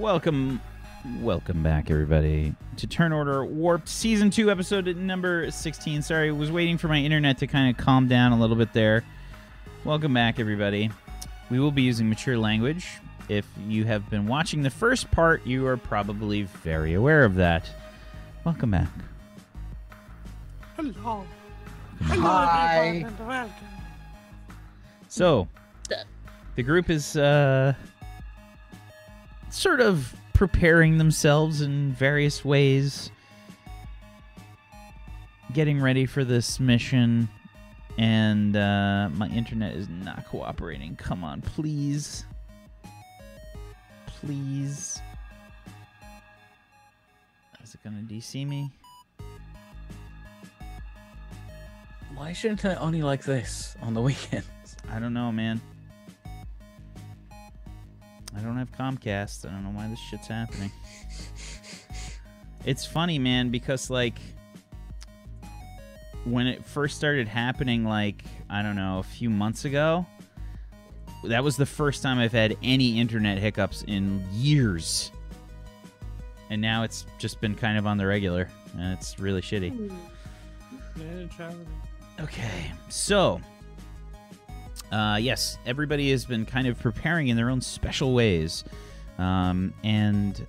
Welcome back, everybody, to Turn Order Warped Season 2, Episode number 16. Sorry, I was waiting for my internet to kind of calm down a little bit there. Welcome back, everybody. We will be using mature language. If you have been watching the first part, you are probably very aware of that. Welcome back. Hello. Hi. Welcome. So, the group is sort of preparing themselves in various ways, getting ready for this mission, and my internet is not cooperating. Come on, please. Please. Is it gonna DC me? Why is your internet only like this on the weekends? I don't know, man. I don't have Comcast. I don't know why this shit's happening. It's funny, man, because, like, when it first started happening, like, I don't know, a few months ago, that was the first time I've had any internet hiccups in years. And now it's just been kind of on the regular, and it's really shitty. Okay, so, yes, everybody has been kind of preparing in their own special ways, and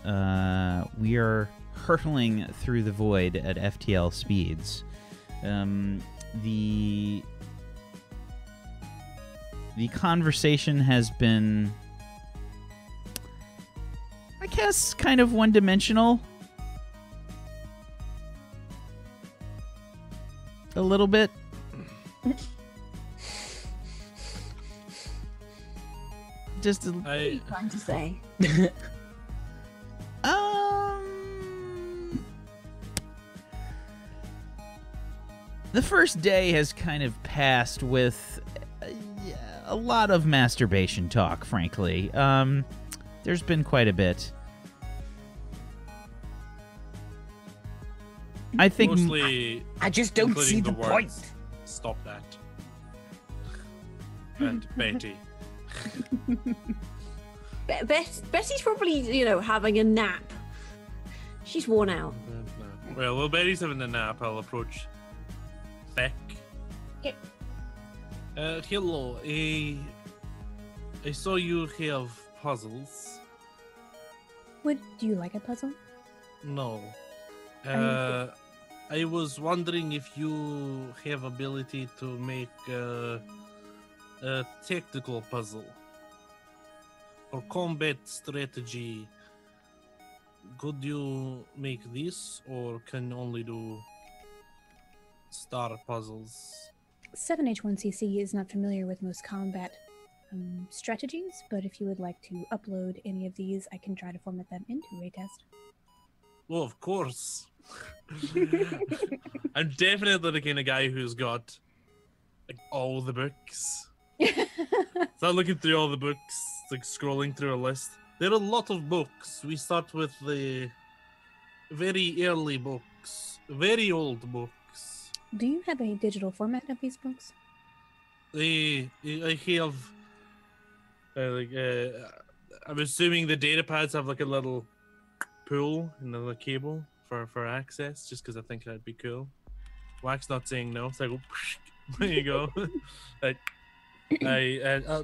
we are hurtling through the void at FTL speeds. The conversation has been, I guess, kind of one-dimensional. A little bit. Just a... What are you trying to say? The first day has kind of passed with a lot of masturbation talk, frankly. There's been quite a bit. I think mostly. I just don't see the point. Stop that. And Betty. Bessie's probably, you know, having a nap. She's worn out. Well, while Betty's having a nap, I'll approach Beck. Okay. Hello. I saw you have puzzles. What, do you like a puzzle? No. I was wondering if you have ability to make a tactical puzzle or combat strategy. Could you make this, or can only do star puzzles? 7H1CC is not familiar with most combat strategies, but if you would like to upload any of these, I can try to format them into a test. Oh, of course. I'm definitely the kind of guy who's got, like, all the books. Start looking through all the books, like scrolling through a list. There are a lot of books. We start with the very early books, very old books. Do you have a digital format of these books? I have. I'm assuming the data pads have, like, a little pool and another cable for access, just because I think that'd be cool. Wax not saying no, so I go. There you go. Like,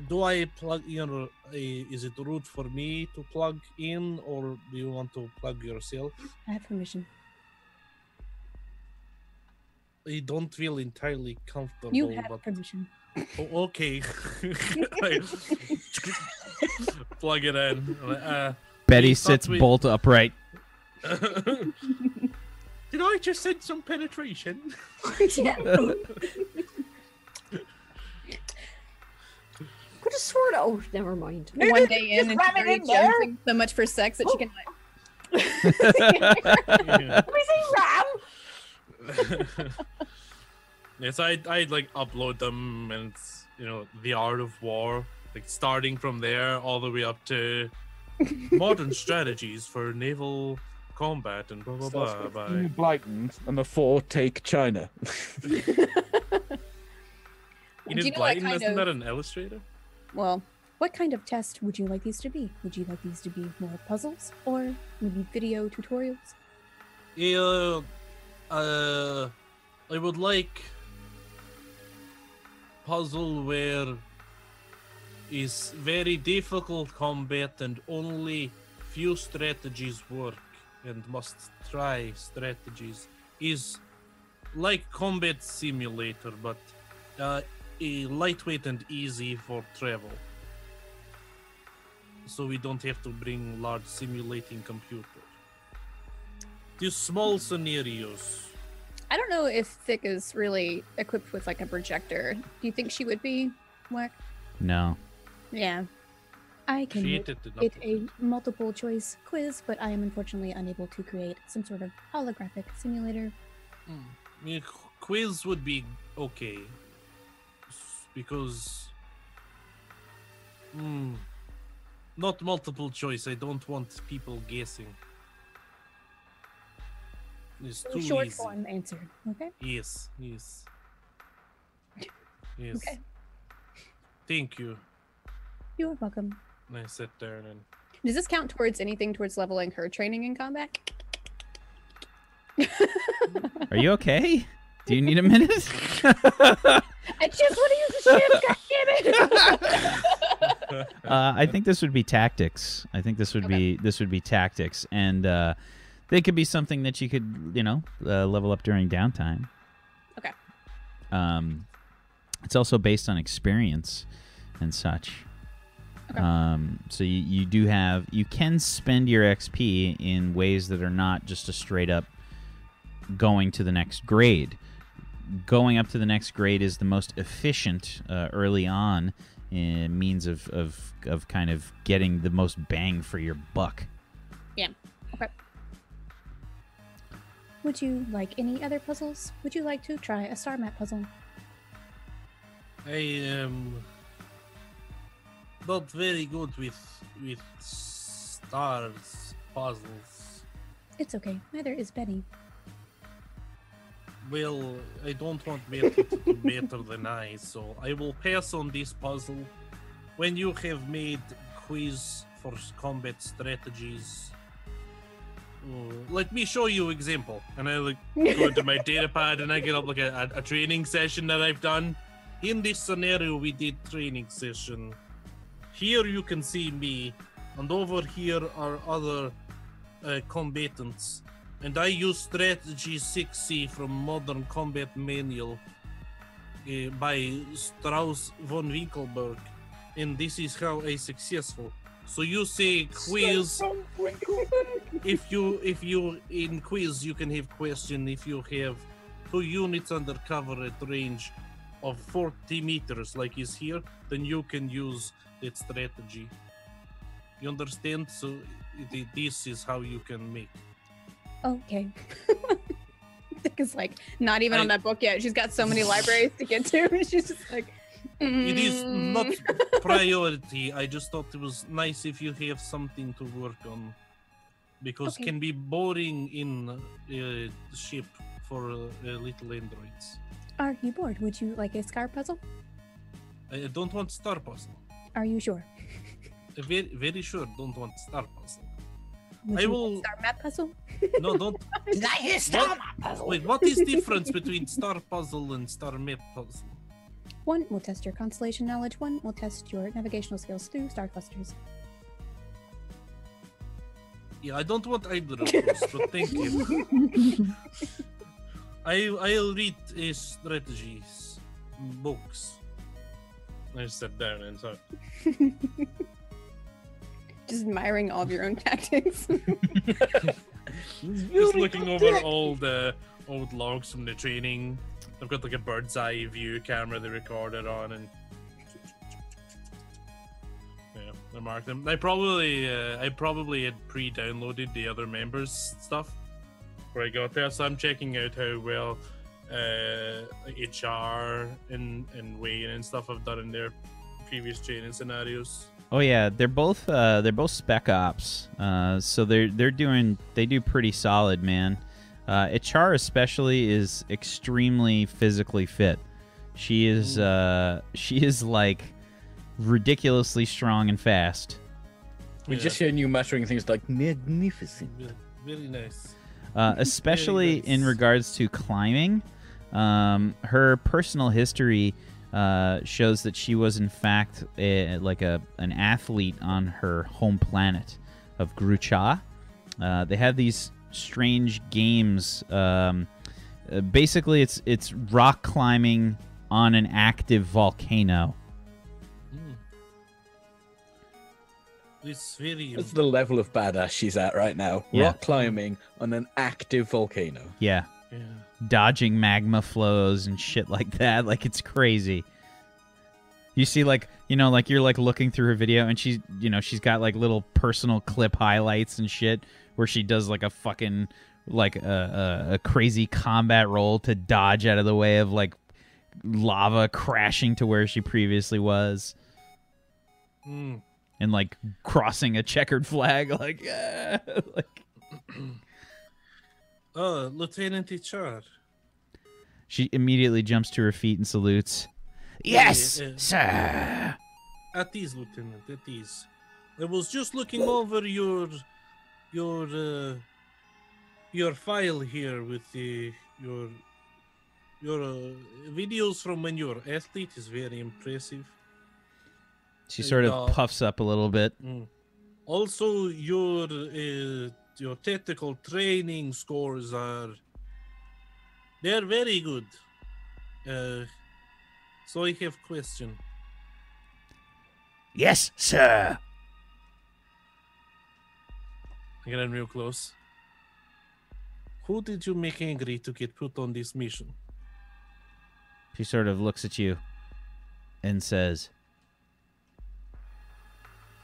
do I plug in? Is it rude for me to plug in, or do you want to plug yourself? I have permission. I don't feel entirely comfortable. You have permission. Oh, okay. Plug it in. Betty sits bolt upright. Did I just sense some penetration? Could have sworn. Oh, never mind. One day in, and she's in so much for sex that she can. Ram. Yes, I'd like upload them, and it's, you know, the art of war, like starting from there all the way up to modern strategies for naval combat and blah blah blah. By Blighten and the 4 take China. You did Blighten, isn't that an illustrator? Well, What kind of test would you like these to be? Would you like these to be more puzzles or maybe video tutorials? Yeah, I would like puzzle where is very difficult combat and only few strategies work and must try strategies. Is like combat simulator, but lightweight and easy for travel. So we don't have to bring large simulating computer. These small scenarios. I don't know if Thick is really equipped with like a projector. Do you think she would be, Wack? No. Yeah. I can create a multiple choice quiz, but I am unfortunately unable to create some sort of holographic simulator. I mean, quiz would be okay. Because... not multiple choice. I don't want people guessing. It's too easy. Short form answer, okay? Yes, yes. Yes. Okay. Thank you. You're welcome. And I sit there and... Does this count towards anything towards leveling her training in combat? Are you okay? Do you need a minute? I just want to use the ship, goddammit! I think this would be tactics. I think this would be tactics, and they could be something that you could, you know, level up during downtime. Okay. It's also based on experience and such. Okay. So you do have, you can spend your XP in ways that are not just a straight up going to the next grade. Going up to the next grade is the most efficient early on. Means of kind of getting the most bang for your buck. Yeah. Okay. Would you like any other puzzles? Would you like to try a star map puzzle? I am not very good with stars puzzles. It's okay. Neither is Betty. Well, I don't want Betty to do better than I, so I will pass on this puzzle. When you have made quiz for combat strategies, let me show you example. And I go into my data pad and I get up like a training session that I've done. In this scenario, we did training session. Here you can see me, and over here are other combatants. And I use strategy 6C from Modern Combat Manual by Strauss von Winkelberg, and this is how I successful. So you say quiz. If you in quiz you can have question if you have 2 units under cover at range of 40 meters, like is here, then you can use that strategy. You understand? So this is how you can make. Okay. It's like not even on that book yet. She's got so many libraries to get to. She's just like, It is not priority. I just thought it was nice if you have something to work on, because it can be boring in ship for little androids. Are you bored? Would you like a star puzzle? I don't want star puzzle. Are you sure? Very, very sure. Don't want star puzzle. Would I will star map puzzle. No, don't. Did I hear star map puzzle? Wait, what is difference between star puzzle and star map puzzle? One will test your constellation knowledge. One will test your navigational skills through star clusters. Yeah, I don't want either of those, but thank you. I'll read strategies books. I sat down and sorry. Just admiring all of your own tactics. Just looking over all the old logs from the training. I've got like a bird's eye view camera they recorded on, and yeah, I marked them. I probably had pre-downloaded the other members' stuff before I got there, so I'm checking out how well Echar and Wayne and stuff have done in their previous training scenarios. Oh yeah, they're both spec ops, so they do pretty solid, man. Echar especially is extremely physically fit. She is like ridiculously strong and fast. We just hear you muttering things like magnificent. Really nice. Especially really nice. In regards to climbing, her personal history shows that she was in fact an athlete on her home planet of Grucha. They have these strange games. Basically, it's rock climbing on an active volcano. It's really... That's the level of badass she's at right now. Yeah. Rock climbing on an active volcano. Yeah. Yeah. Dodging magma flows and shit like that. Like, it's crazy. You see, like, you know, like, you're, like, looking through her video, and she's, you know, she's got, like, little personal clip highlights and shit where she does, like, a fucking, like, a crazy combat roll to dodge out of the way of, like, lava crashing to where she previously was. Mm. And, like, crossing a checkered flag, like, yeah. Like... Oh, Lieutenant Echar. She immediately jumps to her feet and salutes. Yes, sir. At ease, Lieutenant, at ease. I was just looking over your file here with the your videos from when you were an athlete. Is very impressive. She sort of puffs up a little bit. Also, your tactical training scores they're very good. So I have a question. Yes, sir. I got in real close. Who did you make angry to get put on this mission? She sort of looks at you and says...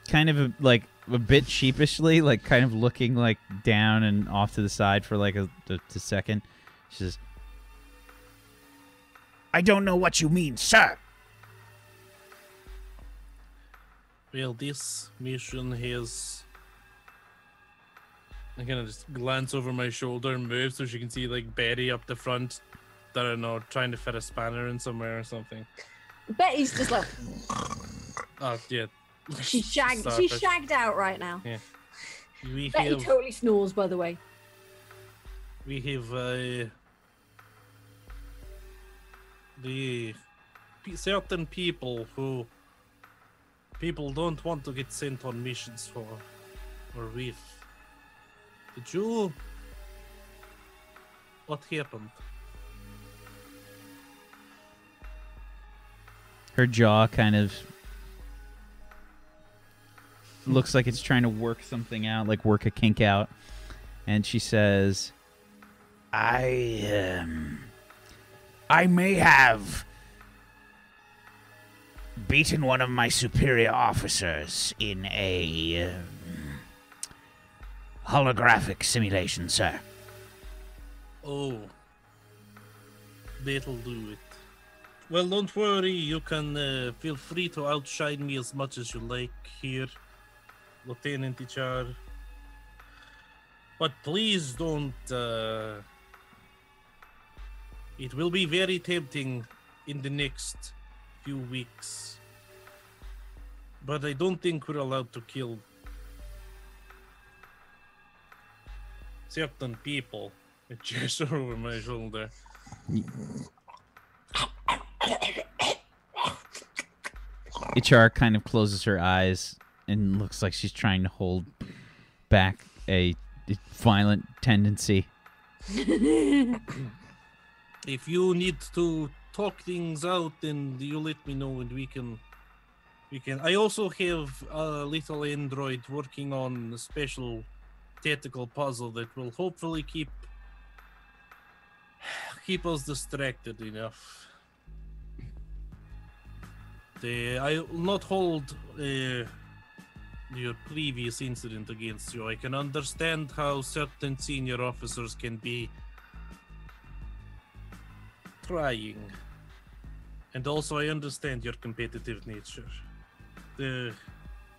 Kind of like a bit sheepishly, like kind of looking like down and off to the side for like a second. She says, I don't know what you mean, sir. Well, this mission has... I'm gonna just glance over my shoulder and move so she can see like Betty up the front. I don't know, trying to fit a spanner in somewhere or something. Betty's just like... Oh, yeah. She's shagged out right now. Yeah. Betty totally snores, by the way. We have the certain people who people don't want to get sent on missions for or with. Did you? What happened? Her jaw kind of looks like it's trying to work something out, like work a kink out. And she says, I may have beaten one of my superior officers in a holographic simulation, sir. Oh, that'll do it. Well, don't worry. You can feel free to outshine me as much as you like here, Lieutenant Echar. But please don't... It will be very tempting in the next few weeks. But I don't think we're allowed to kill certain people. A gesture over my shoulder. Echar kind of closes her eyes and looks like she's trying to hold back a violent tendency. If you need to talk things out, then you let me know, and we can. I also have a little android working on a special tactical puzzle that will hopefully keep us distracted enough. I'll not hold your previous incident against you. I can understand how certain senior officers can be trying. And also I understand your competitive nature.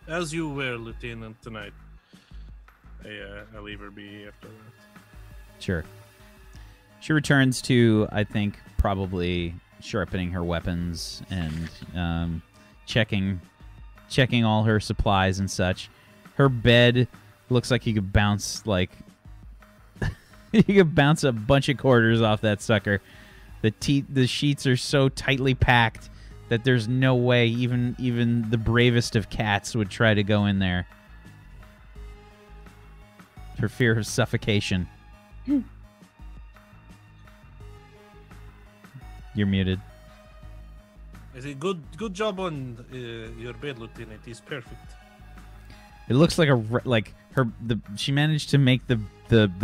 As you were, Lieutenant, tonight. I'll leave her be after that. Sure. She returns to, I think, probably sharpening her weapons and checking checking all her supplies and such. Her bed looks like you could bounce, like... you could bounce a bunch of quarters off that sucker. The sheets are so tightly packed that there's no way even the bravest of cats would try to go in there. For fear of suffocation. You're muted. I say good job on your bed, Lieutenant. It's perfect. It looks like she managed to make the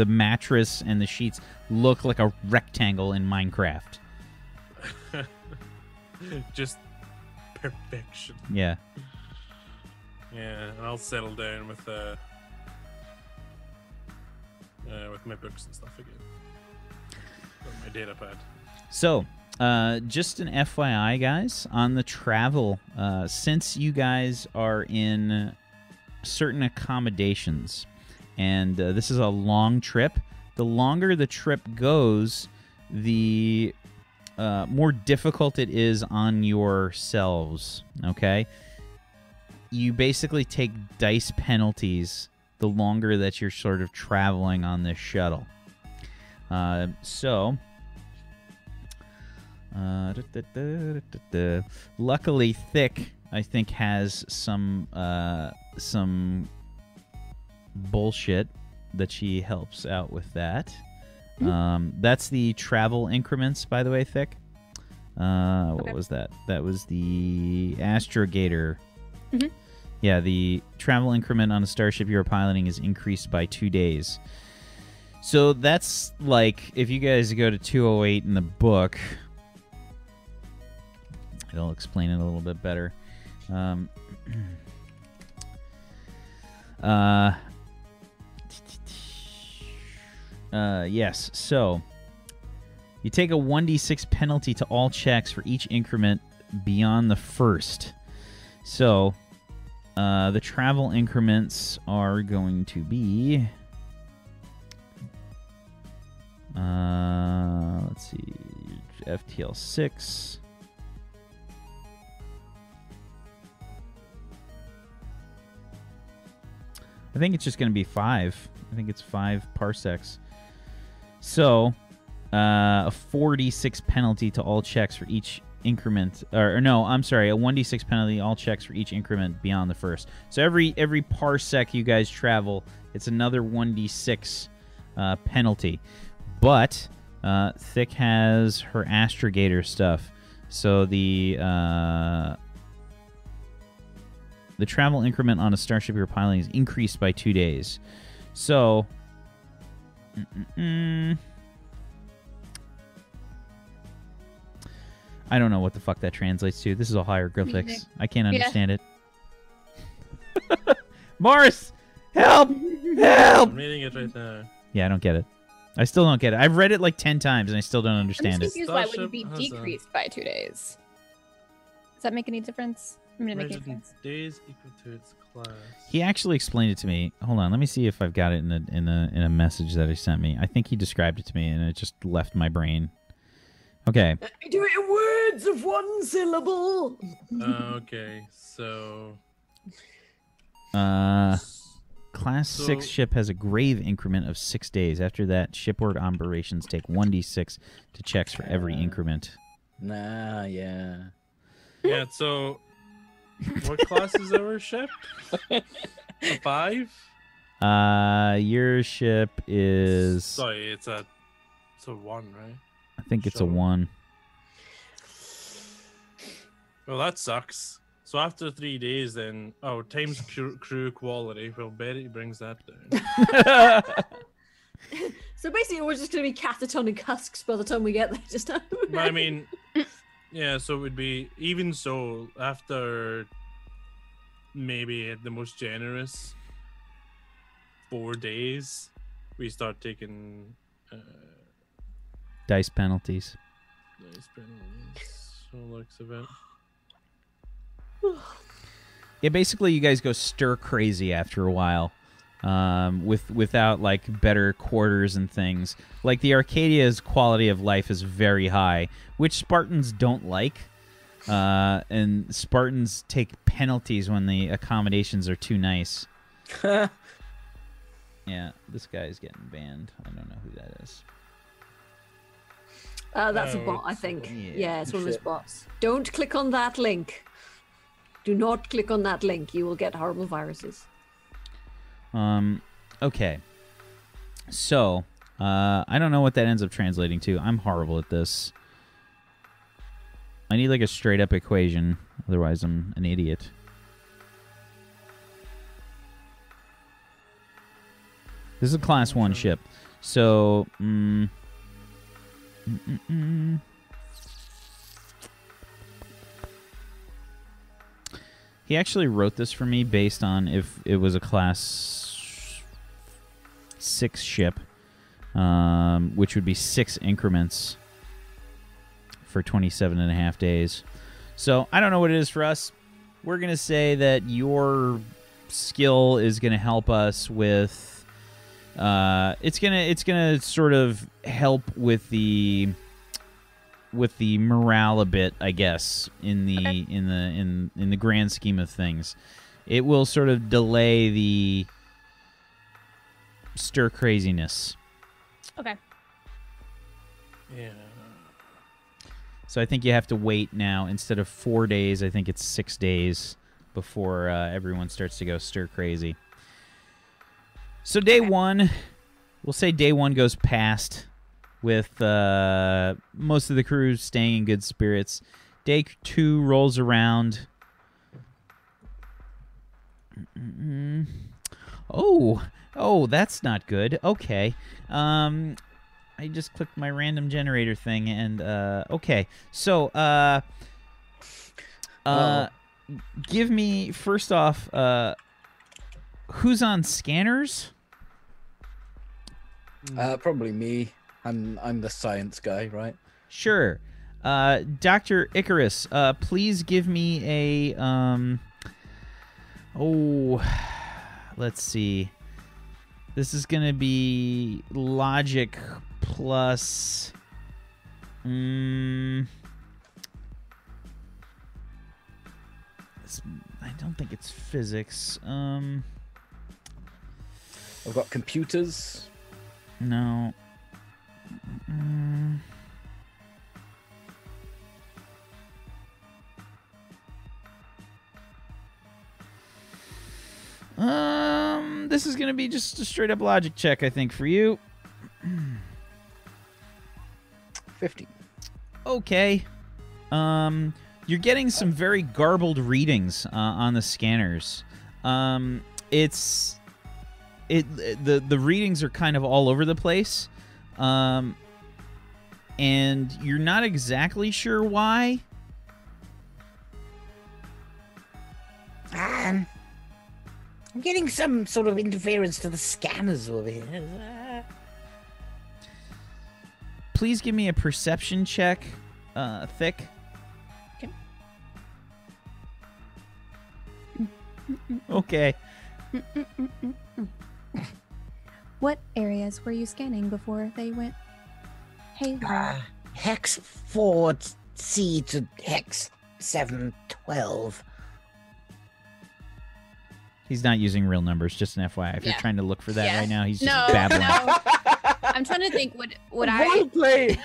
mattress and the sheets look like a rectangle in Minecraft. Just perfection. Yeah. Yeah, and I'll settle down with my books and stuff again. Got my data pad. So, just an FYI, guys, on the travel, since you guys are in certain accommodations, and this is a long trip, the longer the trip goes, the more difficult it is on yourselves, okay? You basically take dice penalties the longer that you're sort of traveling on this shuttle. Luckily, Thick, I think, has some bullshit that she helps out with that. That's the travel increments, by the way, Thick. What was that? That was the Astrogator. Mm-hmm. Yeah, the travel increment on a starship you're piloting is increased by 2 days. So that's like, if you guys go to 208 in the book, it'll explain it a little bit better. Yes, so you take a 1d6 penalty to all checks for each increment beyond the first. So the travel increments are going to be... let's see, FTL 6... I think it's just going to be 5. I think it's 5 parsecs. So, a 4d6 penalty to all checks for each increment. Or no, I'm sorry, a 1d6 penalty to all checks for each increment beyond the first. So every parsec you guys travel, it's another 1d6 penalty. But Thick has her Astrogator stuff. So the travel increment on a starship you're piloting is increased by 2 days. So, I don't know what the fuck that translates to. This is a hieroglyphics. I can't understand it. Morris, help! Help! I'm reading it right now. Yeah, I don't get it. I still don't get it. I've read it like 10 times and I still don't understand it. I'm just confused why it would be decreased by 2 days. Does that make any difference? Days equal to its class. He actually explained it to me. Hold on, let me see if I've got it in a message that he sent me. I think he described it to me, and it just left my brain. Okay. I do it in words of one syllable. Okay, so. Class 6 ship has a grave increment of 6 days. After that, shipward operations take 1d6 to checks for every increment. Yeah, so. What class is our ship? 5? Your ship is... Sorry, it's a 1, right? I think it's a 1. Well, that sucks. So after 3 days, then... Oh, times crew quality. Well, Betty brings that down. So basically, we're just going to be catatonic husks by the time we get there. Just I mean... Yeah, so it would be, even so, after maybe at the most generous 4 days, we start taking dice penalties. Dice penalties. So looks about. Yeah, basically, you guys go stir crazy after a while, without like better quarters and things. Like the Arcadia's quality of life is very high, which Spartans don't like. And Spartans take penalties when the accommodations are too nice. Yeah, this guy's getting banned. I don't know who that is. That's a bot, I think. Yeah, it's one of those bots. Don't click on that link. Do not click on that link. You will get horrible viruses. Okay. So, I don't know what that ends up translating to. I'm horrible at this. I need like a straight up equation. Otherwise, I'm an idiot. This is a class 1 ship. So, He actually wrote this for me based on if it was a class 6 ship, which would be 6 increments for 27.5 days. So I don't know what it is for us. We're going to say that your skill is going to help us with it's gonna sort of help with the morale a bit, I guess, in the in the grand scheme of things. It will sort of delay the stir craziness. Okay. Yeah. So I think you have to wait now. Instead of 4 days, I think it's 6 days before everyone starts to go stir crazy. So day 1, we'll say day 1 goes past with most of the crew staying in good spirits. Day 2 rolls around. Oh, that's not good. Okay. I just clicked my random generator thing and okay. So, give me, first off, who's on scanners? Probably me. I'm the science guy, right? Sure. Dr. Icarus, please give me a let's see. This is going to be logic plus I don't think it's physics. I've got computers. No. This is going to be just a straight up logic check, I think, for you. 50. Okay. You're getting some very garbled readings on the scanners. The readings are kind of all over the place, and you're not exactly sure why. I'm getting some sort of interference to the scanners over here. Please give me a perception check, Thick. Okay. What areas were you scanning before they went? Hey, hex 4C to hex 712. He's not using real numbers, just an FYI. If you're trying to look for that right now, he's just babbling. No. I'm trying to think. Would I play?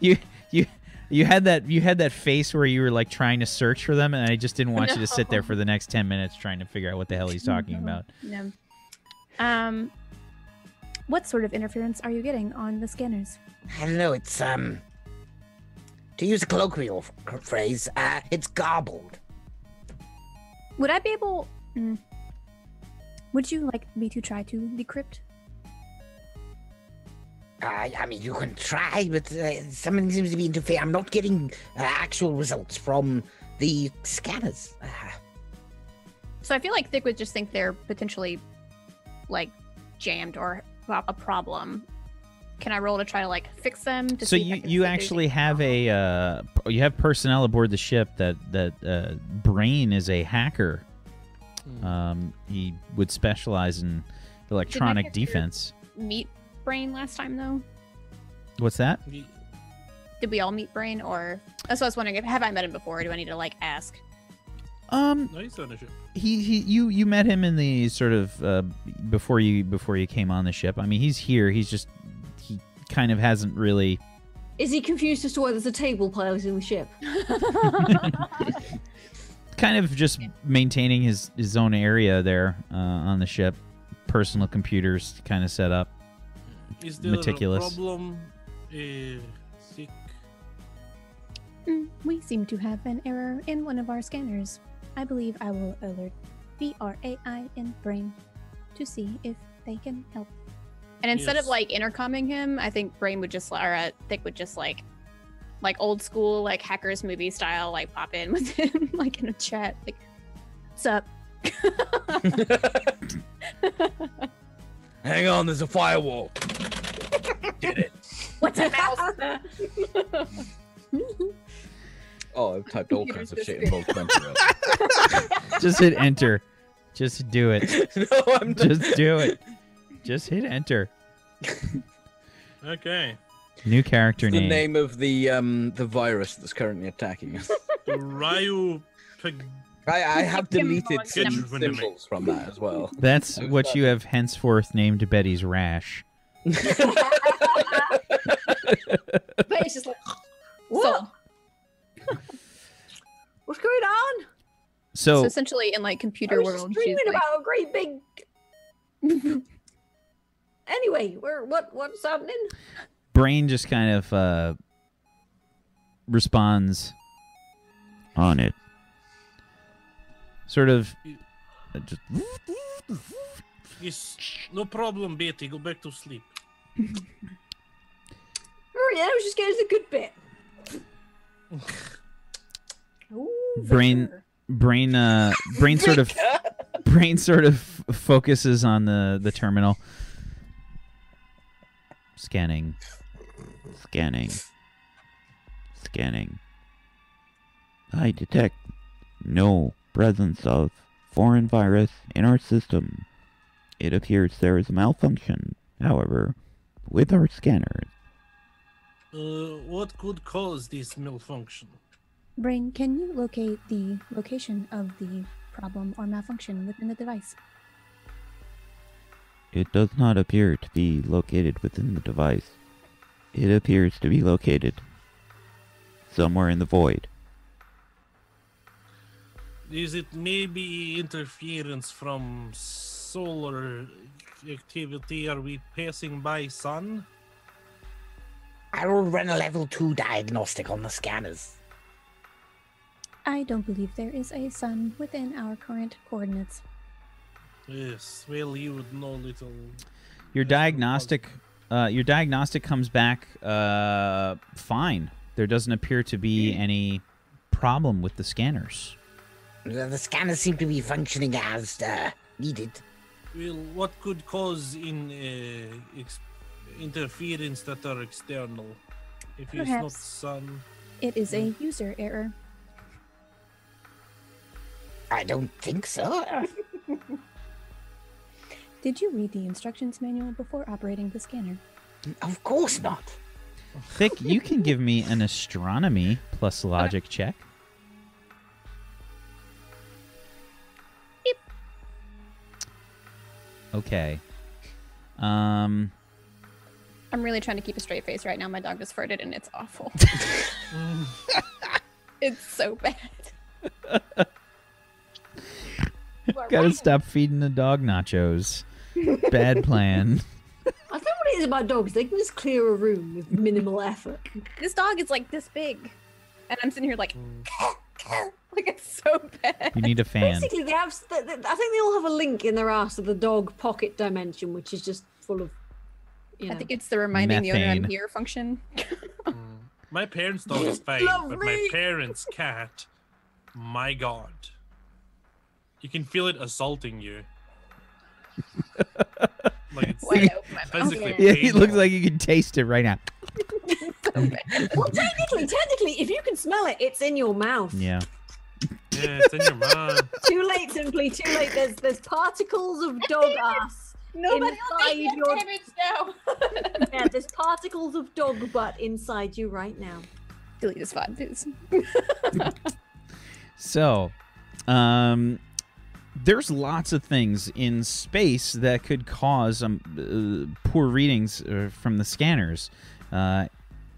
You had that face where you were like trying to search for them, and I just didn't want you to sit there for the next 10 minutes trying to figure out what the hell he's talking about. No. What sort of interference are you getting on the scanners? I don't know. It's to use a colloquial phrase, it's garbled. Would I be able? Would you like me to try to decrypt? I mean, you can try, but something seems to be interfering. I'm not getting actual results from the scanners. So I feel like Thick would just think they're potentially like jammed or a problem. Can I roll to try to like fix them? To so see you actually have a you have personnel aboard the ship that Brain is a hacker. He would specialize in electronic defense. Meet Brain last time though. What's that? Did we all meet Brain, or that's what I was wondering, if have I met him before, or do I need to like ask? No, he's on the ship. You met him in the sort of before you came on the ship. I mean, he's here. He's just he kind of hasn't really. Is he confused as to why there's a table piled in the ship? Kind of just maintaining his own area there on the ship. Personal computers kind of set up. Is there meticulous. A problem? Sick. We seem to have an error in one of our scanners. I believe I will alert V-R-A-I and Brain to see if they can help. And instead of like intercomming him, I think Brain would just, or Thick would just like old school, like hackers movie style, like pop in with him, like in a chat, like, sup. Hang on, there's a firewall. Did it. What's a mouse? Oh, I've typed all kinds of shit in both countries. Just hit enter. Just do it. No, I'm not. Just do it. Just hit enter. Okay. New character name. The name of the virus that's currently attacking us. Ryu. I have deleted some symbols from that as well. That's what you have henceforth named Betty's rash. Betty's just like, what? So. What's going on? So essentially, in like computer world, she's dreaming about a great big. Anyway, what's happening? Brain just kind of responds on it. Sort of. Just... Yes, no problem, Betty. Go back to sleep. Alright, I was just getting a good bit. Brain sort of, focuses on the terminal. Scanning. I detect no presence of foreign virus in our system. It appears there is a malfunction, however, with our scanners. What could cause this malfunction? Brain, can you locate the location of the problem or malfunction within the device? It does not appear to be located within the device. It appears to be located somewhere in the void. Is it maybe interference from solar activity? Are we passing by sun? I will run a level 2 diagnostic on the scanners. I don't believe there is a sun within our current coordinates. Yes, well, you would know little. Your diagnostic comes back fine. There doesn't appear to be any problem with the scanners. The scanners seem to be functioning as needed. Well, what could cause interference that are external? If perhaps it's not sun, it is a user error. I don't think so. Did you read the instructions manual before operating the scanner? Of course not. Thick, you can give me an astronomy plus logic check. Beep. Okay. I'm really trying to keep a straight face right now. My dog just farted and it's awful. It's so bad. Gotta stop feeding the dog nachos. Bad plan. I think what it is about dogs, they can just clear a room with minimal effort. This dog is like this big. And I'm sitting here like, like it's so bad. You need a fan. Basically, they have, I think they all have a link in their ass of the dog pocket dimension, which is just full of, you know, I think it's the reminding methane. The owner I'm here function. My parents' dog is fine, but my parents' cat, my God. You can feel it assaulting you. Like it's physically painful. It looks like you can taste it right now. Well, technically, if you can smell it, it's in your mouth. Yeah. Yeah, it's in your mouth. Too late, simply too late. There's particles of dog ass Nobody inside your image now. Yeah, there's particles of dog butt inside you right now. Delete this file, please. So, there's lots of things in space that could cause poor readings from the scanners.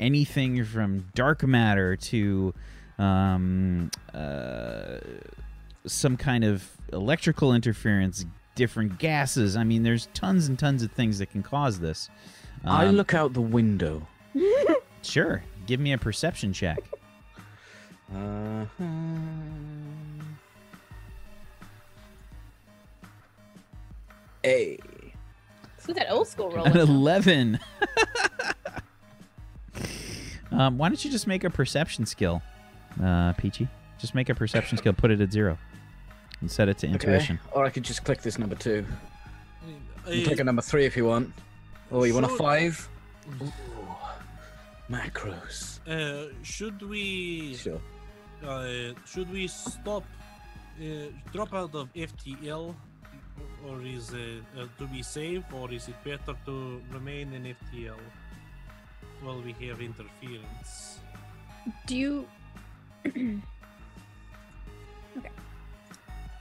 Anything from dark matter to some kind of electrical interference, different gases. I mean, there's tons and tons of things that can cause this. I look out the window. Sure. Give me a perception check. Hey. Look at that old school roll. An 11. Why don't you just make a perception skill, Peachy? Just make a perception skill, put it at 0, and set it to intuition. Okay. Or I could just click this number 2. You click a number 3 if you want. Oh, you want a 5? Ooh. Macros. Should we stop, drop out of FTL, or is it to be safe, or is it better to remain in FTL while we have interference? Do you... Okay.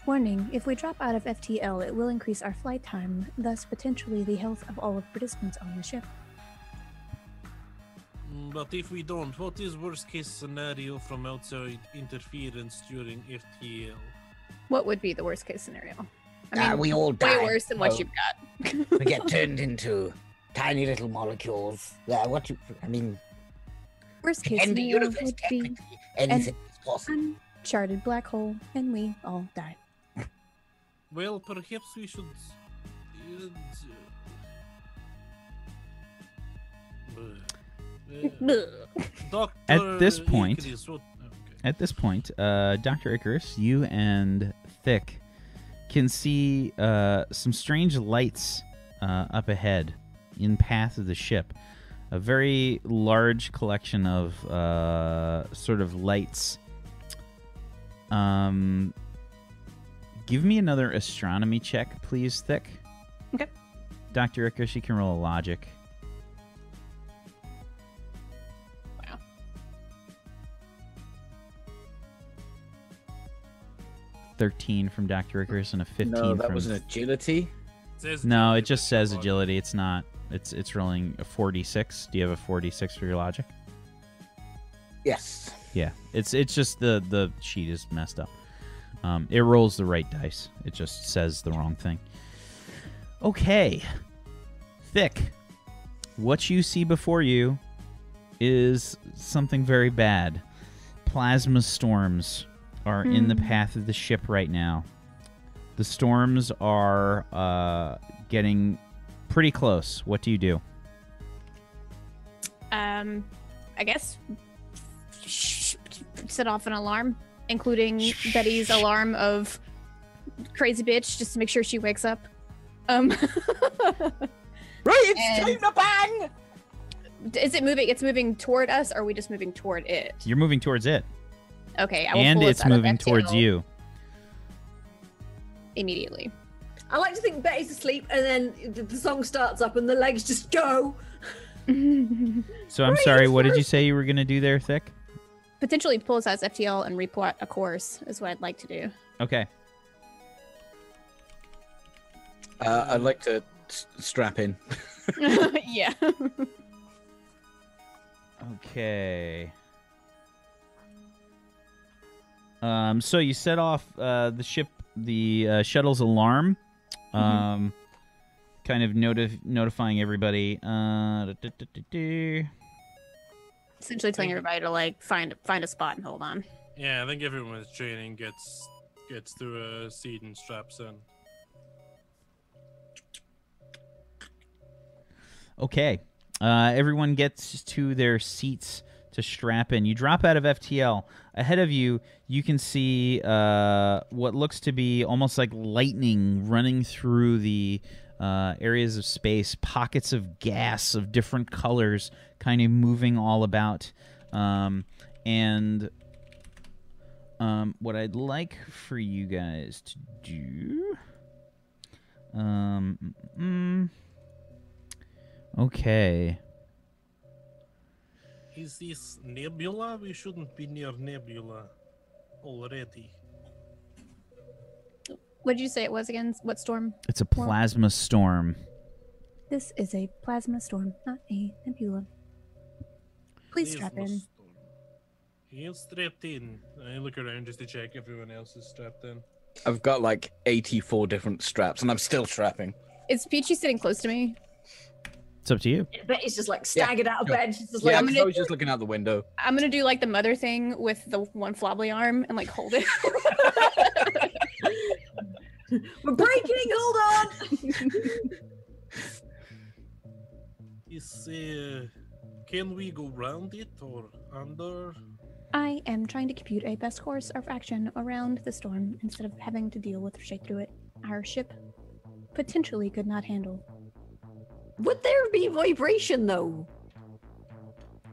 Warning, if we drop out of FTL, it will increase our flight time, thus potentially the health of all of participants on the ship. But if we don't, what is worst case scenario from outside interference during FTL? What would be the worst case scenario? I mean, we all die. Way worse than what you've got. We get turned into tiny little molecules. Worst case scenario would be an uncharted black hole, and we all die. Well, perhaps we should... At this point, Dr. Icarus, you and Thick can see some strange lights up ahead in path of the ship. A very large collection of sort of lights. Give me another astronomy check, please, Thick. Okay. Dr. Icarus, you can roll a logic. Wow. 13 from Dr. Icarus and a 15. No, that was an agility. No, it just says agility. It's not. It's rolling a 46. Do you have a 46 for your logic? Yes. Yeah. It's just the sheet is messed up. It rolls the right dice. It just says the wrong thing. Okay. Thick. What you see before you is something very bad. Plasma storms are in the path of the ship right now. The storms are getting pretty close. What do you do? I guess set off an alarm, including Betty's alarm of crazy bitch, just to make sure she wakes up. Right, it's time to bang! Is it moving? It's moving toward us, or are we just moving toward it? You're moving towards it. Okay, I will pull this out of FTL. And it's moving towards you. Immediately. I like to think Betty's asleep, and then the song starts up, and the legs just go. So I'm sorry, what did you say you were going to do there, Thick? Potentially pull us out of FTL and replot a course is what I'd like to do. Okay. I'd like to strap in. Yeah. Okay. So you set off the shuttle's alarm, kind of notifying everybody. Essentially telling everybody to like find a spot and hold on. Yeah, I think everyone with training gets through a seat and straps in. Okay, everyone gets to their seats to strap in. You drop out of FTL. Ahead of you, you can see what looks to be almost like lightning running through the areas of space, pockets of gas of different colors kind of moving all about. What I'd like for you guys to do Okay. Is this Nebula? We shouldn't be near Nebula already. What did you say it was again? What storm? It's a plasma storm. This is a plasma storm, not a nebula. Please strap in. He's strapped in. I look around just to check everyone else is strapped in. I've got like 84 different straps and I'm still strapping. Is Peachy sitting close to me? It's up to you. Betty's just like staggered out of bed. She's just like, I was just looking out the window. I'm gonna do like the mother thing with the one flobbly arm and like hold it. We're breaking, hold on! Can we go round it or under? I am trying to compute a best course of action around the storm instead of having to deal with straight through it. Our ship potentially could not handle. Would there be vibration, though?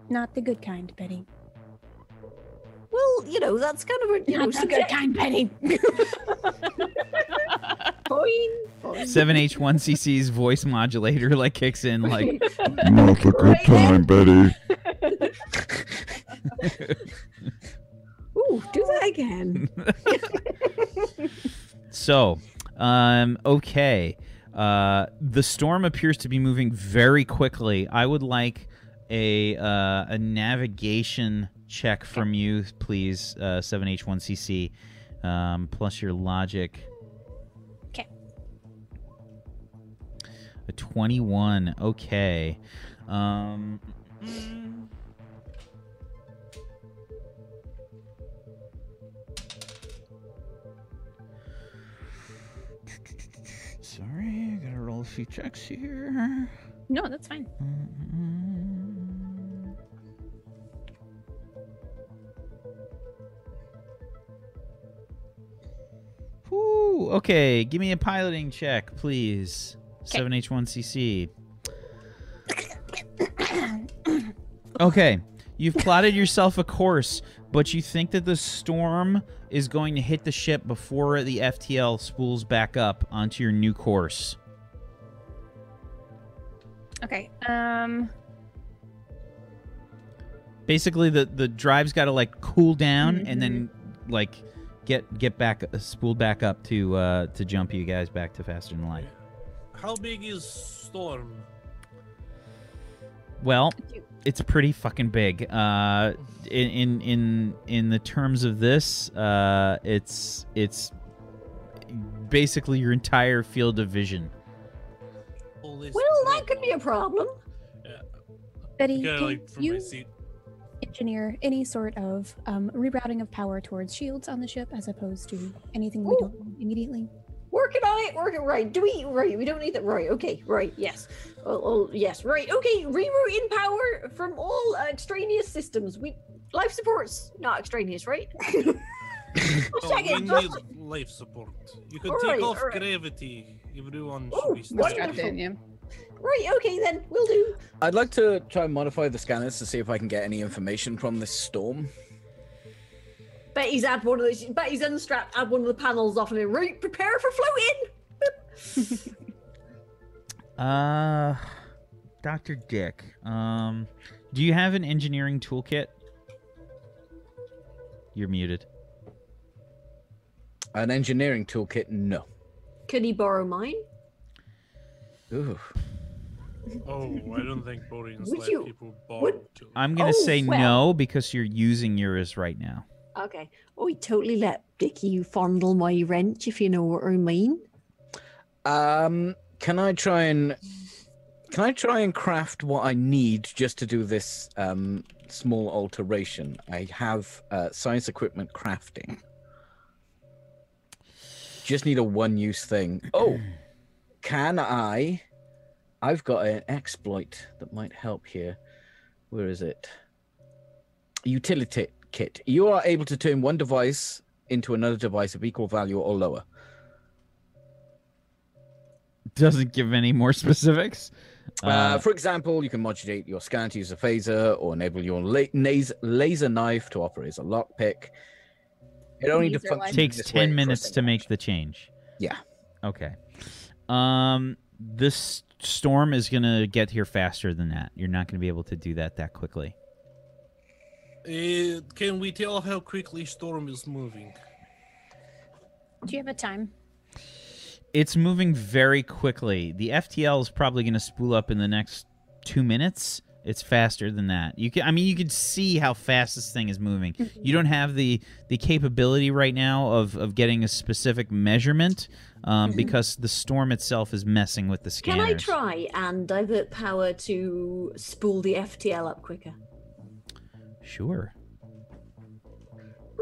Not the good kind, Betty. Well, you know, that's kind of a... Not the good kind, Betty. 7H1CC's voice modulator like kicks in like... Not the good time, Betty. Ooh, do that again. So, okay. The storm appears to be moving very quickly. I would like a navigation check from you, please, 7H1CC, plus your logic. Okay. A 21. Okay. Sorry, I gotta roll a few checks here. No, that's fine. Ooh, okay, give me a piloting check, please. 7H1CC. Okay, you've plotted yourself a course, but you think that the storm is going to hit the ship before the FTL spools back up onto your new course. Okay. Basically, the drive's got to like cool down and then like get back spooled back up to jump you guys back to faster than light. How big is storm? Well, it's pretty fucking big. In the terms of this, it's basically your entire field of vision. Well, that could be a problem. Yeah. Betty, can you engineer any sort of rerouting of power towards shields on the ship as opposed to anything we don't need immediately? Working on it, working right. Do we right? We don't need that, right? Okay, right. Yes, yes, right. Okay, rerouting power from all extraneous systems. We life support's not extraneous, right? We need life support. You could take off gravity. Everyone should be strapped in. Right. Okay, then we'll do. I'd like to try and modify the scanners to see if I can get any information from this storm. Betty's unstrapped, add one of the panels off and then prepare for floating! Dr. Dick, do you have an engineering toolkit? You're muted. An engineering toolkit? No. Could he borrow mine? Ooh. Oh, I don't think Borean's let people borrow tools. I'm going to say no because you're using yours right now. Okay. Oh, I totally let Dickie fondle my wrench, if you know what I mean. Can I try and craft what I need just to do this small alteration? I have science equipment crafting. Just need a one-use thing. Oh, can I? I've got an exploit that might help here. Where is it? Utility kit. You are able to turn one device into another device of equal value or lower. Doesn't give any more specifics. For example, you can modulate your scan to use a phaser or enable your laser knife to operate as a lockpick. It only takes 10 minutes to make the change. Yeah. Okay. This storm is going to get here faster than that. You're not going to be able to do that quickly. Can we tell how quickly storm is moving? Do you have a time? It's moving very quickly. The FTL is probably going to spool up in the next 2 minutes. It's faster than that. You could see how fast this thing is moving. You don't have the capability right now of getting a specific measurement because the storm itself is messing with the scanners. Can I try and divert power to spool the FTL up quicker? Sure.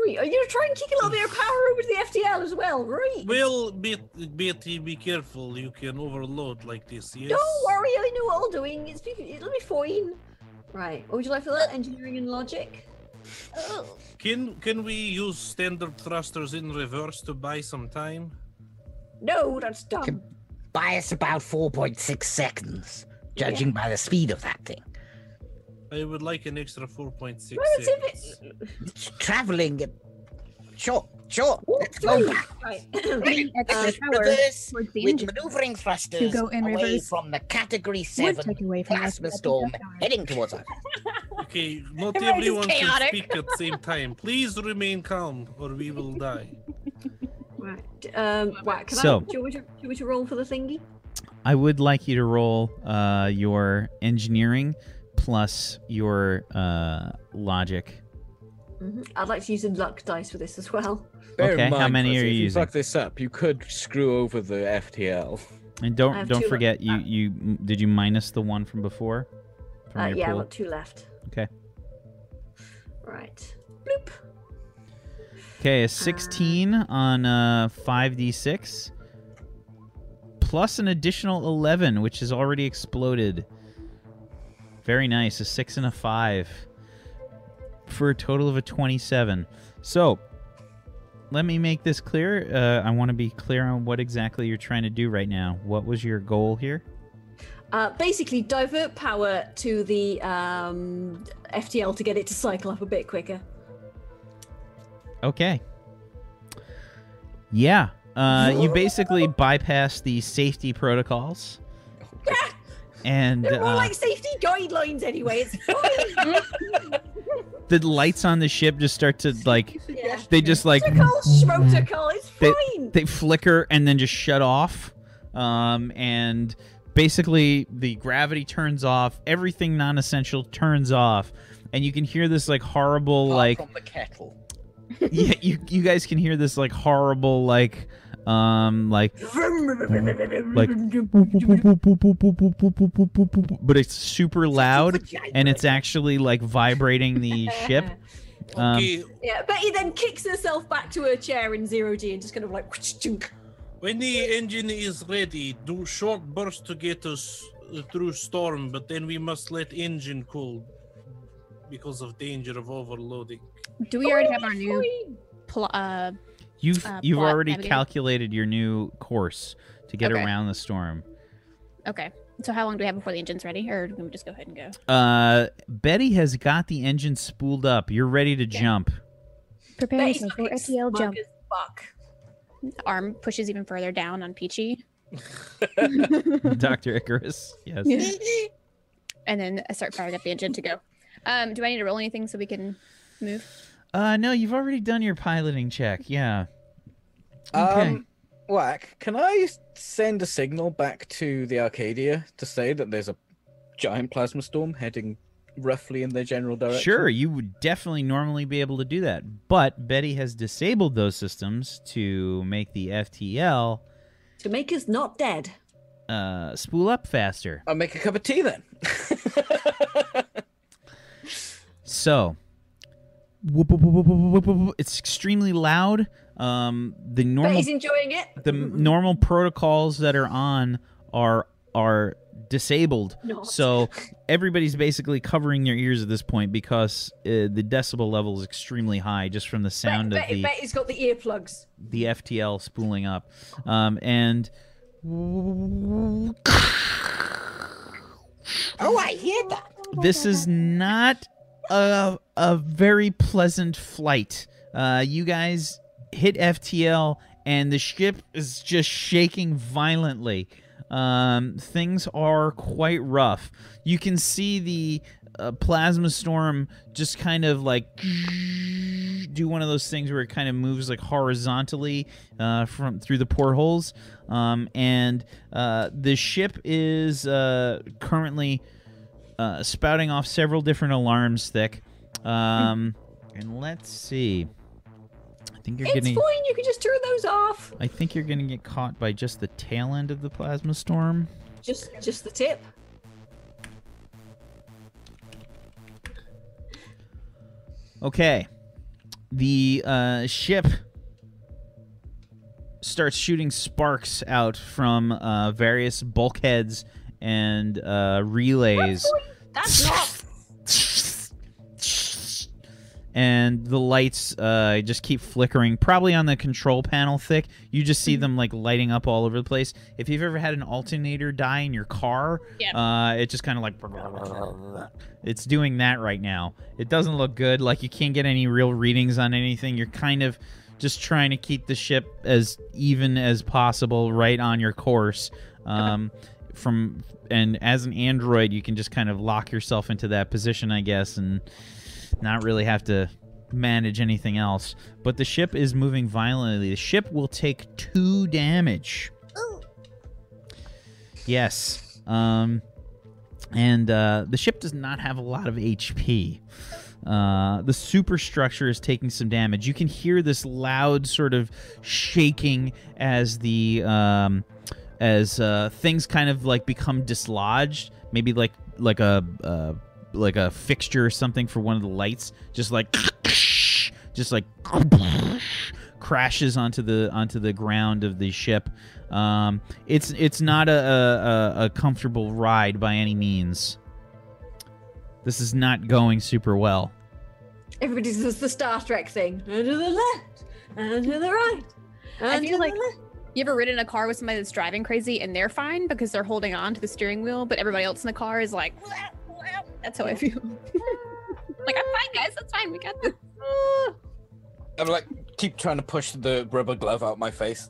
Are you going to try and kick a little bit of power over to the FTL as well, right? Well, Betty, be careful. You can overload like this, yes? Don't worry, I know what I'm doing. It'll be fine. Right, what would you like for that? Engineering and logic? Oh. Can we use standard thrusters in reverse to buy some time? No, that's dumb. Can buy us about 4.6 seconds, judging by the speed of that thing. I would like an extra 4.6 seconds. It's traveling. Sure. Let's go back. Reverse with maneuvering thrusters away from the Category 7 plasma storm heading towards us. Okay, not everyone can speak at the same time. Please remain calm or we will die. Right. Do you want to roll for the thingy? I would like you to roll your engineering plus your logic. Mm-hmm. I'd like to use a luck dice for this as well. Okay, how many are you using? If you fuck this up, you could screw over the FTL. And don't forget, you did you minus the one from before? Yeah, I've got 2 left. Okay. Right. Bloop. Okay, a 16 on 5d6, plus an additional 11, which has already exploded. Very nice, a 6 and a 5 for a total of a 27. So, let me make this clear. I want to be clear on what exactly you're trying to do right now. What was your goal here? Basically, divert power to the FTL to get it to cycle up a bit quicker. Okay. Yeah. You basically bypass the safety protocols. And they're more like safety guidelines anyway. It's fine. The lights on the ship just start to like they just like it's fine. They flicker and then just shut off. And basically the gravity turns off, everything non-essential turns off, and you can hear this like horrible like from the kettle. Yeah, you guys can hear this like horrible like but it's super loud and it's actually like vibrating the ship. Yeah, Betty then kicks herself back to her chair in 0G and just kind of like when the engine is ready, do short bursts to get us through storm, but then we must let engine cool because of danger of overloading. Do we already have our new You've already calculated your new course to get around the storm. Okay. So how long do we have before the engine's ready? Or can we just go ahead and go? Betty has got the engine spooled up. You're ready to jump. Prepare yourself for FTL jump. Arm pushes even further down on Peachy. Dr. Icarus. Yes. And then I start firing up the engine to go. Do I need to roll anything so we can move? No, you've already done your piloting check, yeah. Okay. Wack, can I send a signal back to the Arcadia to say that there's a giant plasma storm heading roughly in their general direction? Sure, you would definitely normally be able to do that, but Betty has disabled those systems to make the FTL... to make us not dead. Spool up faster. I'll make a cup of tea then. So... it's extremely loud. The normal, Betty's enjoying it. The normal protocols that are on are disabled. Not. So everybody's basically covering their ears at this point because the decibel level is extremely high just from the sound of the. Betty's got the earplugs. The FTL spooling up, and. Oh, I hear that. This is not. A very pleasant flight. You guys hit FTL and the ship is just shaking violently. Things are quite rough. You can see the plasma storm just kind of like do one of those things where it kind of moves like horizontally from through the portholes, and the ship is currently spouting off several different alarms, Thick. And let's see. I think you're getting. It's fine. You can just turn those off. I think you're going to get caught by just the tail end of the plasma storm. Just the tip. Okay. The ship starts shooting sparks out from various bulkheads and relays. That's not. And the lights just keep flickering, probably on the control panel, Thick. You just see them like lighting up all over the place. If you've ever had an alternator die in your car, it just kind of like... It's doing that right now. It doesn't look good. Like, you can't get any real readings on anything. You're kind of just trying to keep the ship as even as possible right on your course. And as an android, you can just kind of lock yourself into that position, I guess, and... not really have to manage anything else. But the ship is moving violently. The ship will take 2 damage. Ooh. Yes. And the ship does not have a lot of HP. The superstructure is taking some damage. You can hear this loud sort of shaking as the things kind of like become dislodged. Maybe like a fixture or something for one of the lights, just like crashes onto the ground of the ship. It's not a comfortable ride by any means. This is not going super well. Everybody does the Star Trek thing. And to the left, and to the right, and to the left. You ever ridden in a car with somebody that's driving crazy and they're fine because they're holding on to the steering wheel, but everybody else in the car is like... That's how I feel. Like, I'm fine, guys. That's fine. We got this. I'm like, keep trying to push the rubber glove out my face.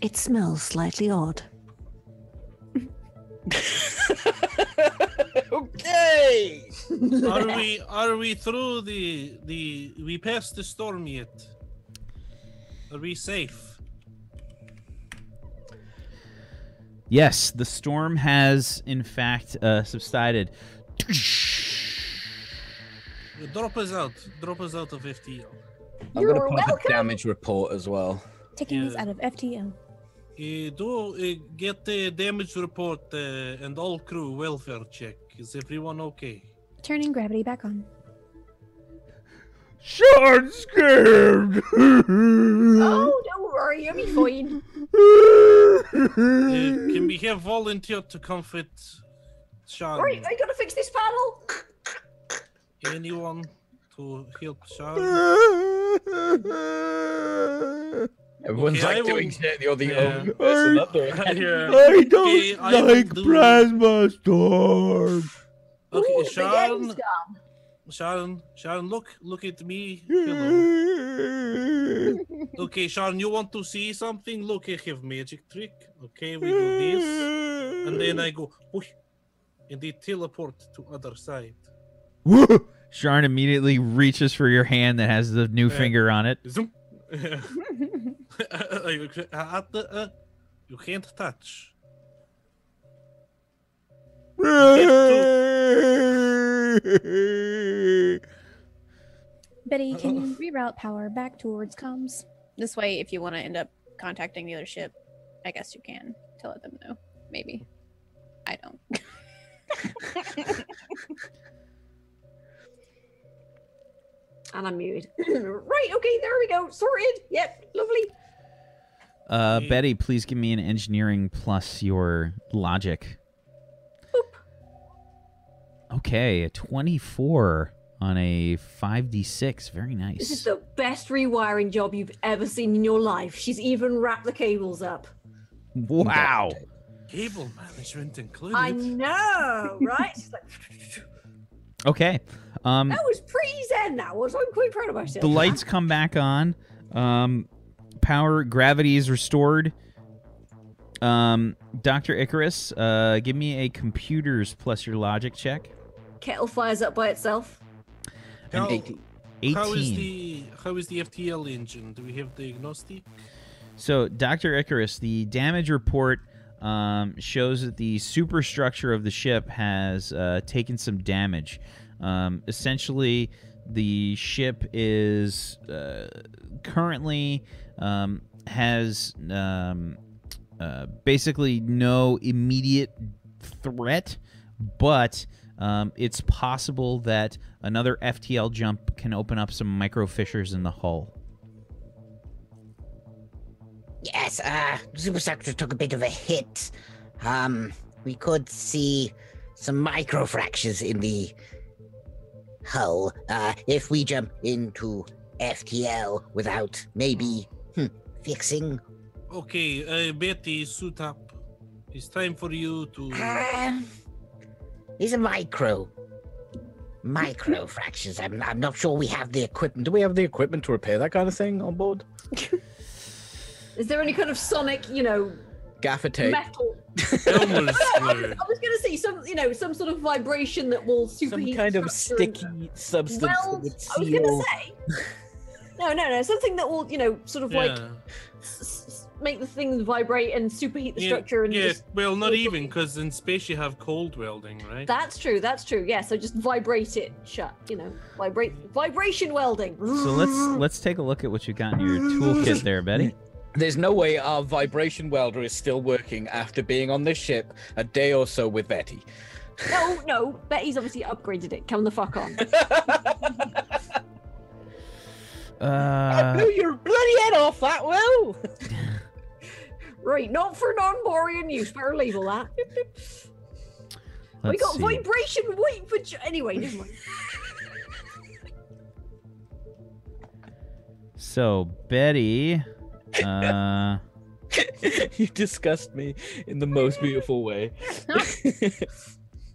It smells slightly odd. Okay. Are we through the? We passed the storm yet? Are we safe? Yes, the storm has, in fact, subsided. Drop us out. Drop us out of FTL. I'm going to put a damage report as well. Taking us out of FTL. Get the damage report and all crew welfare check. Is everyone okay? Turning gravity back on. Sean's scared! Oh, don't worry, I'll be fine. Can we have volunteer to comfort Sean? Right, I gotta fix this panel! Anyone to help Sean? Everyone's like doing shit, you're the only person up there. I don't like plasma storm! Okay, ooh, Sean... Sharon, look at me. Hello. Okay, Sharon, you want to see something? Look, I have magic trick. Okay, we do this. And then I go, whoosh, and they teleport to other side. Woo! Sharon immediately reaches for your hand that has the new finger on it. Zoom. You can't touch. Betty, can you reroute power back towards comms? This way, if you want to end up contacting the other ship, I guess you can. To let them know. Maybe. I don't. And I'm muted. Right, okay, there we go. Sorted. Yep, lovely. Betty, please give me an engineering plus your logic. Okay, a 24 on a 5d6. Very nice. This is the best rewiring job you've ever seen in your life. She's even wrapped the cables up. Wow. Cable management included. I know, right? She's like... Okay. That was pretty zen. That was. I'm quite proud of myself. The lights come back on. Power, gravity is restored. Dr. Icarus, give me a computers plus your logic check. Kettle fires up by itself. How, 18. How is the FTL engine? Do we have the diagnostic? So, Dr. Icarus, the damage report shows that the superstructure of the ship has taken some damage. Essentially, the ship is currently has basically no immediate threat, but it's possible that another FTL jump can open up some micro fissures in the hull. Yes, superstructure took a bit of a hit. We could see some micro fractures in the hull if we jump into FTL without maybe fixing. Okay, Betty, suit up. It's time for you to... These are micro fractures. I'm not sure we have the equipment. Do we have the equipment to repair that kind of thing on board? Is there any kind of sonic, you know, gaffer tape? Metal. I was going to say some sort of vibration that will superheat. Some kind of sticky substance. Well, I was going to say no, something that will sort of like make the thing vibrate and superheat the structure. And well, not even, because in space you have cold welding, right? That's true. Yeah, so just vibrate it shut. Vibration welding. So let's take a look at what you got in your toolkit there, Betty. There's no way our vibration welder is still working after being on this ship a day or so with Betty. No, Betty's obviously upgraded it. Come the fuck on. I blew your bloody head off that well. Right, not for non-Borean use. Better label that. We got vibration white for... Anyway, never mind. So, Betty... You disgust me in the most beautiful way. Does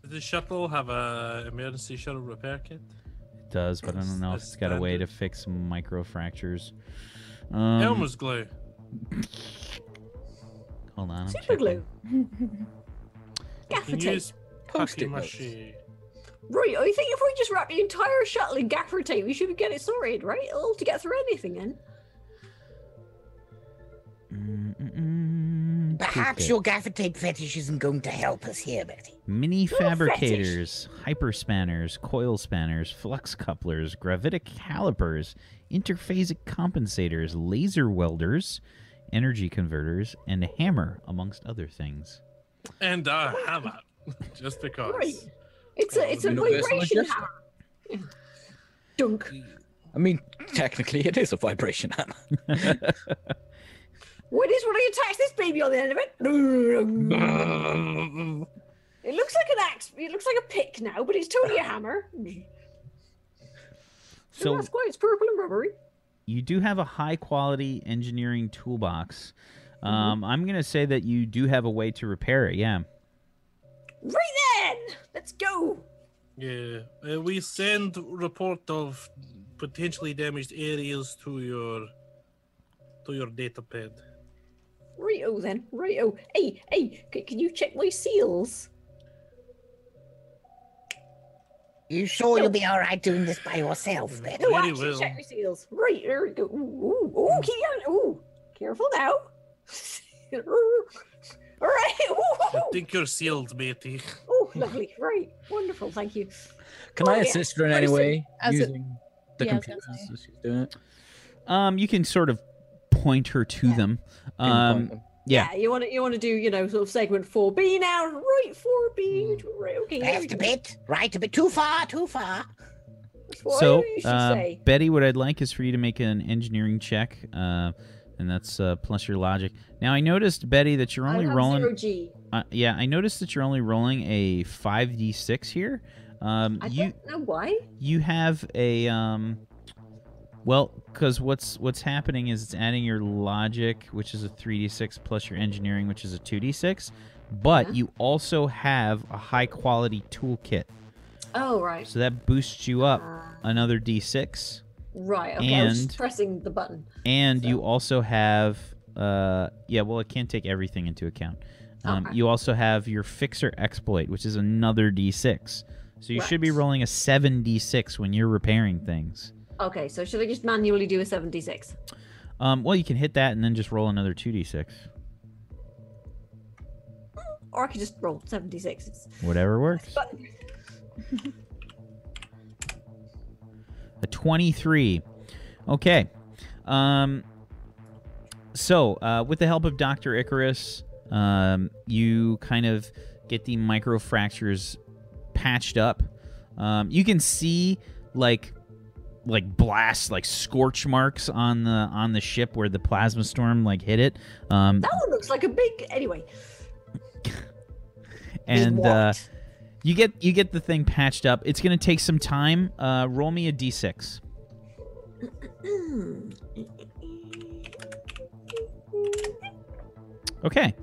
the shuttle have an emergency shuttle repair kit? It does, but I don't know if it's got a way to fix micro fractures. Elmer's glue. Hold on. Super glue. Gaffer tape. Post-it machine. Right, I think if we just wrap the entire shuttle in gaffer tape, we should get it sorted, right? All to get through anything then. Perhaps your gaffer tape fetish isn't going to help us here, Betty. Mini fabricators, hyper spanners, coil spanners, flux couplers, gravitic calipers, interphasic compensators, laser welders, energy converters, and a hammer, amongst other things. And a hammer, just because. Right. It's a vibration hammer. Dunk. I mean, technically, it is a vibration hammer. What is when I attach this baby on the end of it? It looks like an axe. It looks like a pick now, but it's totally a hammer. So and that's why it's purple and rubbery. You do have a high-quality engineering toolbox. I'm going to say that you do have a way to repair it, yeah. Right then! Let's go! Yeah. We send report of potentially damaged areas to your data pad. Rio then, Rio. Hey, can you check my seals? You sure you'll be all right doing this by yourself, then? No, I can check my seals. Right, there we go. Ooh, keep on. Ooh, careful now. All right. Ooh. I think you're sealed, Betty. Oh, lovely. Right, wonderful. Thank you. Can I assist her in any way using the computer as she's doing it? You can sort of point her to them. You want to do sort of segment 4B now, right? 4B. Right, okay. Left a bit, right a bit. Too far. So Betty, what I'd like is for you to make an engineering check, and that's plus your logic. Now I noticed, Betty, that you're only rolling 0G. I noticed that you're only rolling a 5d6 here. I don't know why. You have a Well, because what's happening is it's adding your logic, which is a 3d6, plus your engineering, which is a 2d6, but you also have a high-quality toolkit. Oh, right. So that boosts you up another D6. Right, okay, and I was just pressing the button. And so. You also have, yeah, well, it can't take everything into account. Okay. You also have your Fixer Exploit, which is another D6. So you should be rolling a 7D6 when you're repairing things. Okay, so should I just manually do a 7D6? Well, you can hit that and then just roll another 2D6. Or I could just roll 7D6. Whatever works. But... a 23. Okay. So, with the help of Dr. Icarus, you kind of get the microfractures patched up. You can see like blasts, like scorch marks on the ship where the plasma storm like hit it. That one looks like a big anyway. And you get the thing patched up. It's gonna take some time. Roll me a D6. Okay.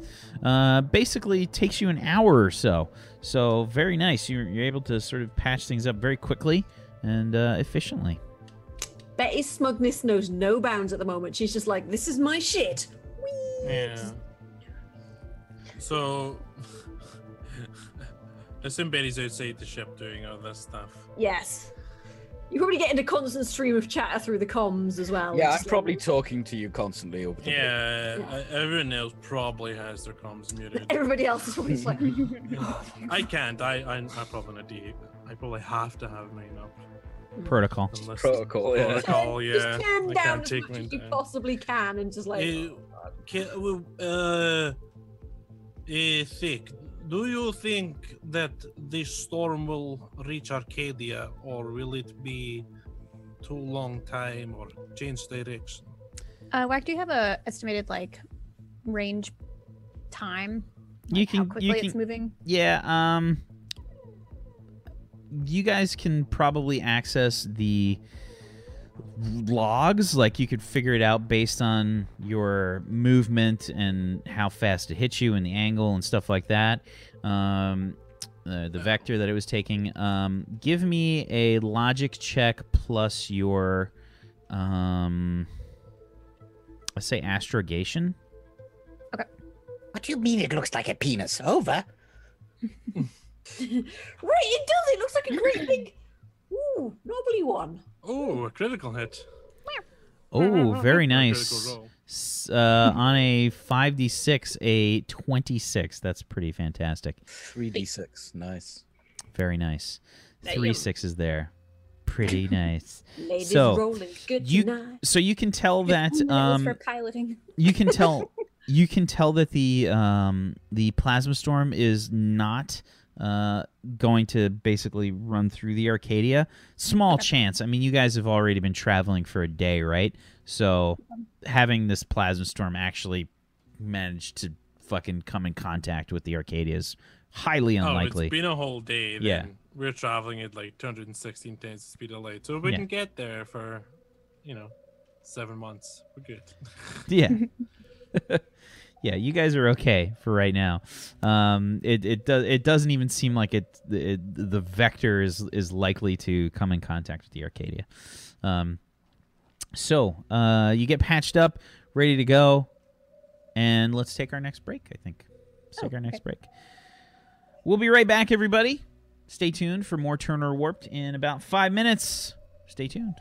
Basically takes you an hour or so. So very nice. You're able to sort of patch things up very quickly and efficiently. Betty's smugness knows no bounds at the moment. She's just like, this is my shit. Whee! Yeah. So, assume Betty's outside the ship doing all this stuff. Yes. You're probably getting a constant stream of chatter through the comms as well. Yeah, I'm probably talking to you constantly over the everyone else probably has their comms muted. Everybody else is probably just like... I can't. I probably not do. I probably have to have mine up. Protocol. Protocol, yeah. Just turn down as much as you possibly can and just like... Thick, do you think that this storm will reach Arcadia, or will it be too long time or change direction? Wack, do you have a estimated like range time? Like how quickly it's moving? Yeah. You guys can probably access the logs, like you could figure it out based on your movement and how fast it hits you and the angle and stuff like that, the vector that it was taking. Give me a logic check plus your let's say astrogation. Okay. What do you mean it looks like a penis? Over. Right, it does. It looks like a great big ooh, knobbly one. Oh, a critical hit. Oh, very nice. On a 5d6, a 26. That's pretty fantastic. 3d6. Nice. Very nice. 3 6s there. Pretty nice. Ladies so, rolling. Good night. So you can tell that... for piloting. You can tell that the plasma storm is not... going to basically run through the Arcadia. Small chance. I mean, you guys have already been traveling for a day, right? So having this plasma storm actually managed to fucking come in contact with the Arcadia is highly unlikely. Oh, it's been a whole day. Then. Yeah. We're traveling at like 216 times the speed of light. So we can get there for, you know, 7 months. We're good. Yeah. Yeah, you guys are okay for right now. It doesn't even seem like the vector is likely to come in contact with the Arcadia. So you get patched up, ready to go, and let's take our next break. I think let's take our next break. We'll be right back, everybody. Stay tuned for more Turn Order Warped in about 5 minutes. Stay tuned.